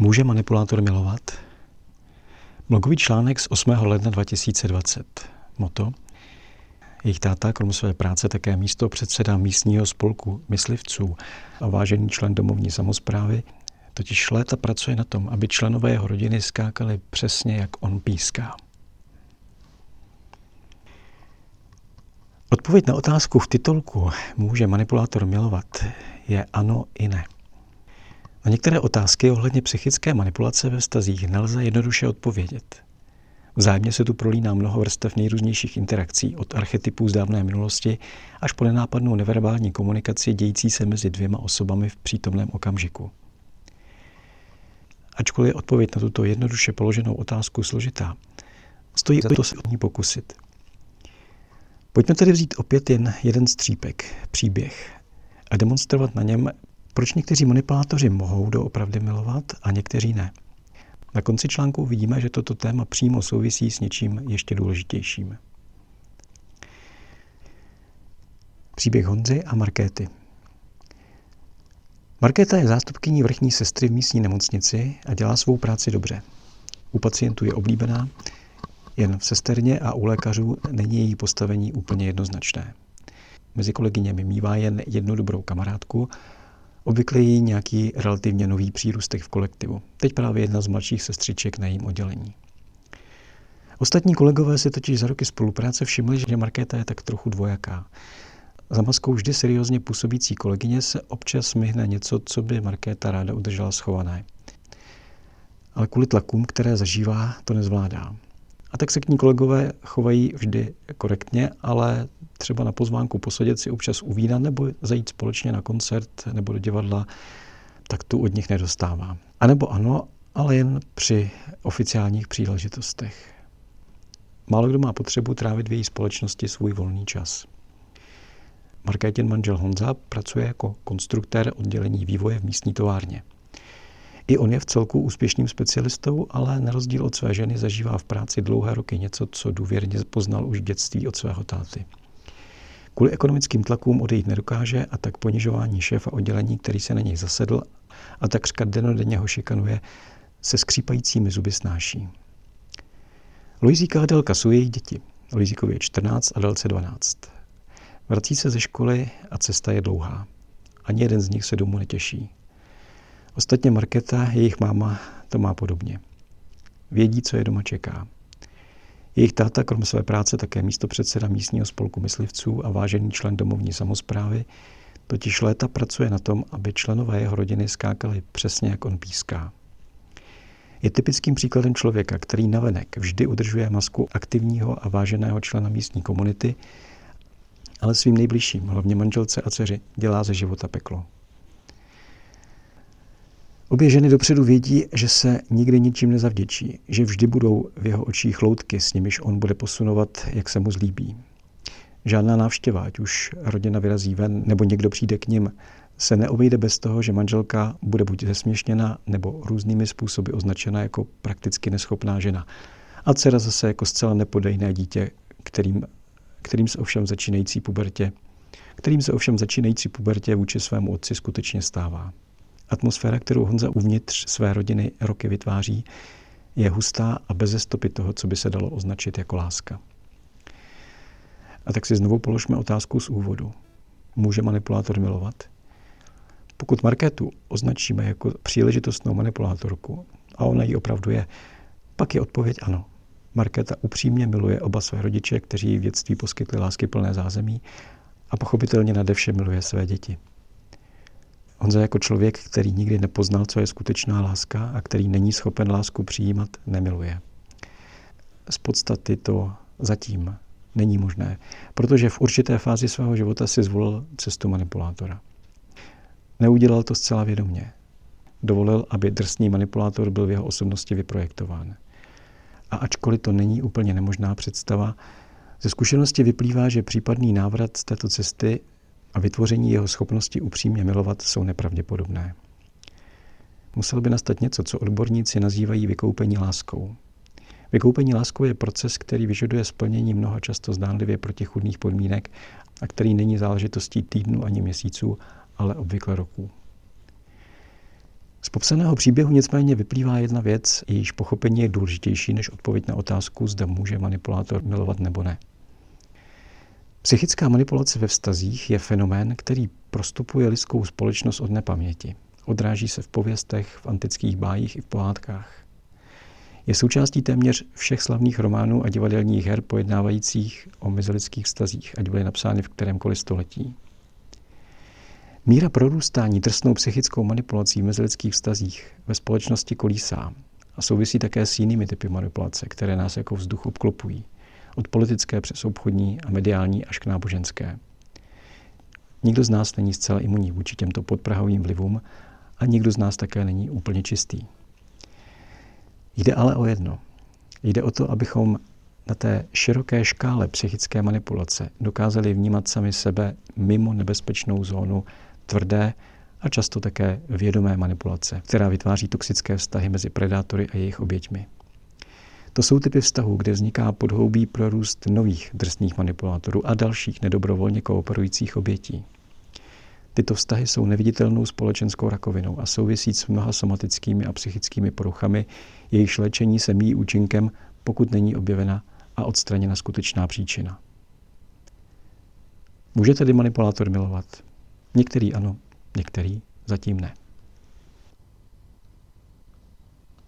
Může manipulátor milovat? Blogový článek z 8. ledna 2020. Motto. Jejich táta, krom své práce, také místopředseda místního spolku myslivců a vážený člen domovní samosprávy, totiž léta pracuje na tom, aby členové jeho rodiny skákali přesně, jak on píská. Odpověď na otázku v titulku Může manipulátor milovat? Je ano i ne. Na některé otázky ohledně psychické manipulace ve vztazích nelze jednoduše odpovědět. Vzájemně se tu prolíná mnoho vrstev nejrůznějších interakcí, od archetypů z dávné minulosti až po nenápadnou neverbální komunikaci dějící se mezi dvěma osobami v přítomném okamžiku. Ačkoliv je odpověď na tuto jednoduše položenou otázku složitá, stojí za to se o ní pokusit. Pojďme tedy vzít opět jen jeden střípek, příběh, a demonstrovat na něm, proč někteří manipulátoři mohou doopravdy milovat a někteří ne. Na konci článku vidíme, že toto téma přímo souvisí s něčím ještě důležitějším. Příběh Honzy a Markéty. Markéta je zástupkyní vrchní sestry v místní nemocnici a dělá svou práci dobře. U pacientů je oblíbená, jen v sesterně a u lékařů není její postavení úplně jednoznačné. Mezi kolegyněmi mívá jen jednu dobrou kamarádku, obvykle jí nějaký relativně nový přírůstek v kolektivu. Teď právě jedna z mladších sestřiček na jejím oddělení. Ostatní kolegové si totiž za roky spolupráce všimli, že Markéta je tak trochu dvojaká. Za maskou vždy seriózně působící kolegyně se občas myhne něco, co by Markéta ráda udržela schované. Ale kvůli tlakům, které zažívá, to nezvládá. A tak se k ní kolegové chovají vždy korektně, ale třeba na pozvánku posedět si občas u vína nebo zajít společně na koncert nebo do divadla, tak tu od nich nedostává. A nebo ano, ale jen při oficiálních příležitostech. Málo kdo má potřebu trávit v její společnosti svůj volný čas. Markétin manžel Honza pracuje jako konstruktér oddělení vývoje v místní továrně. I on je v celku úspěšným specialistou, ale na rozdíl od své ženy zažívá v práci dlouhé roky něco, co důvěrně poznal už v dětství od svého táty. Kvůli ekonomickým tlakům odejít nedokáže a tak ponižování šéfa oddělení, který se na něj zasedl a takřka dennodenně ho šikanuje, se skřípajícími zuby snáší. Lojzíka a Adelka jsou jejich děti. Lojzíkovi je 14 a Adelce 12. Vrací se ze školy a cesta je dlouhá. Ani jeden z nich se domů netěší. Ostatně Markéta, jejich máma, to má podobně. Vědí, co je doma čeká. Jejich táta, krom své práce, také místopředseda místního spolku myslivců a vážený člen domovní samosprávy, totiž léta pracuje na tom, aby členové jeho rodiny skákali přesně, jak on píská. Je typickým příkladem člověka, který navenek vždy udržuje masku aktivního a váženého člena místní komunity, ale svým nejbližším, hlavně manželce a dceři, dělá ze života peklo. Obě ženy dopředu vědí, že se nikdy ničím nezavděčí, že vždy budou v jeho očích loutky, s nimiž on bude posunovat, jak se mu zlíbí. Žádná návštěva, ať už rodina vyrazí ven nebo někdo přijde k nim, se neobejde bez toho, že manželka bude buď zesměšněna nebo různými způsoby označena jako prakticky neschopná žena. A dcera zase jako zcela nepodejné dítě, kterým se ovšem začínající pubertě vůči svému otci skutečně stává. Atmosféra, kterou Honza uvnitř své rodiny roky vytváří, je hustá a beze stopy toho, co by se dalo označit jako láska. A tak si znovu položme otázku z úvodu. Může manipulátor milovat? Pokud Markétu označíme jako příležitostnou manipulátorku, a ona ji opravdu je, pak je odpověď ano. Markéta upřímně miluje oba své rodiče, kteří jí v dětství poskytli lásky plné zázemí, a pochopitelně nade vše miluje své děti. Honza jako člověk, který nikdy nepoznal, co je skutečná láska a který není schopen lásku přijímat, nemiluje. Z podstaty to zatím není možné, protože v určité fázi svého života si zvolil cestu manipulátora. Neudělal to zcela vědomě. Dovolil, aby drsný manipulátor byl v jeho osobnosti vyprojektován. A ačkoliv to není úplně nemožná představa, ze zkušenosti vyplývá, že případný návrat z této cesty a vytvoření jeho schopnosti upřímně milovat jsou nepravděpodobné. Musel by nastat něco, co odborníci nazývají vykoupení láskou. Vykoupení láskou je proces, který vyžaduje splnění mnoha často zdánlivě protichůdných podmínek a který není záležitostí týdnu ani měsíců, ale obvykle roků. Z popsaného příběhu nicméně vyplývá jedna věc, jejíž pochopení je důležitější než odpověď na otázku, zda může manipulátor milovat nebo ne. Psychická manipulace ve vztazích je fenomén, který prostupuje lidskou společnost od nepaměti. Odráží se v pověstech, v antických bájích i v pohádkách. Je součástí téměř všech slavných románů a divadelních her pojednávajících o mezilidských vztazích, ať byly napsány v kterémkoliv století. Míra prorůstání drsnou psychickou manipulací v mezilidských vztazích ve společnosti kolísá a souvisí také s jinými typy manipulace, které nás jako vzduch obklopují, od politické přes obchodní a mediální až k náboženské. Nikdo z nás není zcela imunní vůči těmto podprahovým vlivům a nikdo z nás také není úplně čistý. Jde ale o jedno. Jde o to, abychom na té široké škále psychické manipulace dokázali vnímat sami sebe mimo nebezpečnou zónu tvrdé a často také vědomé manipulace, která vytváří toxické vztahy mezi predátory a jejich oběťmi. To jsou typy vztahů, kde vzniká podhoubí pro růst nových drsných manipulátorů a dalších nedobrovolně kooperujících obětí. Tyto vztahy jsou neviditelnou společenskou rakovinou a souvisí s mnoha somatickými a psychickými poruchami, jejichž léčení se míjí účinkem, pokud není objevena a odstraněna skutečná příčina. Může tedy manipulátor milovat? Některý ano, některý zatím ne.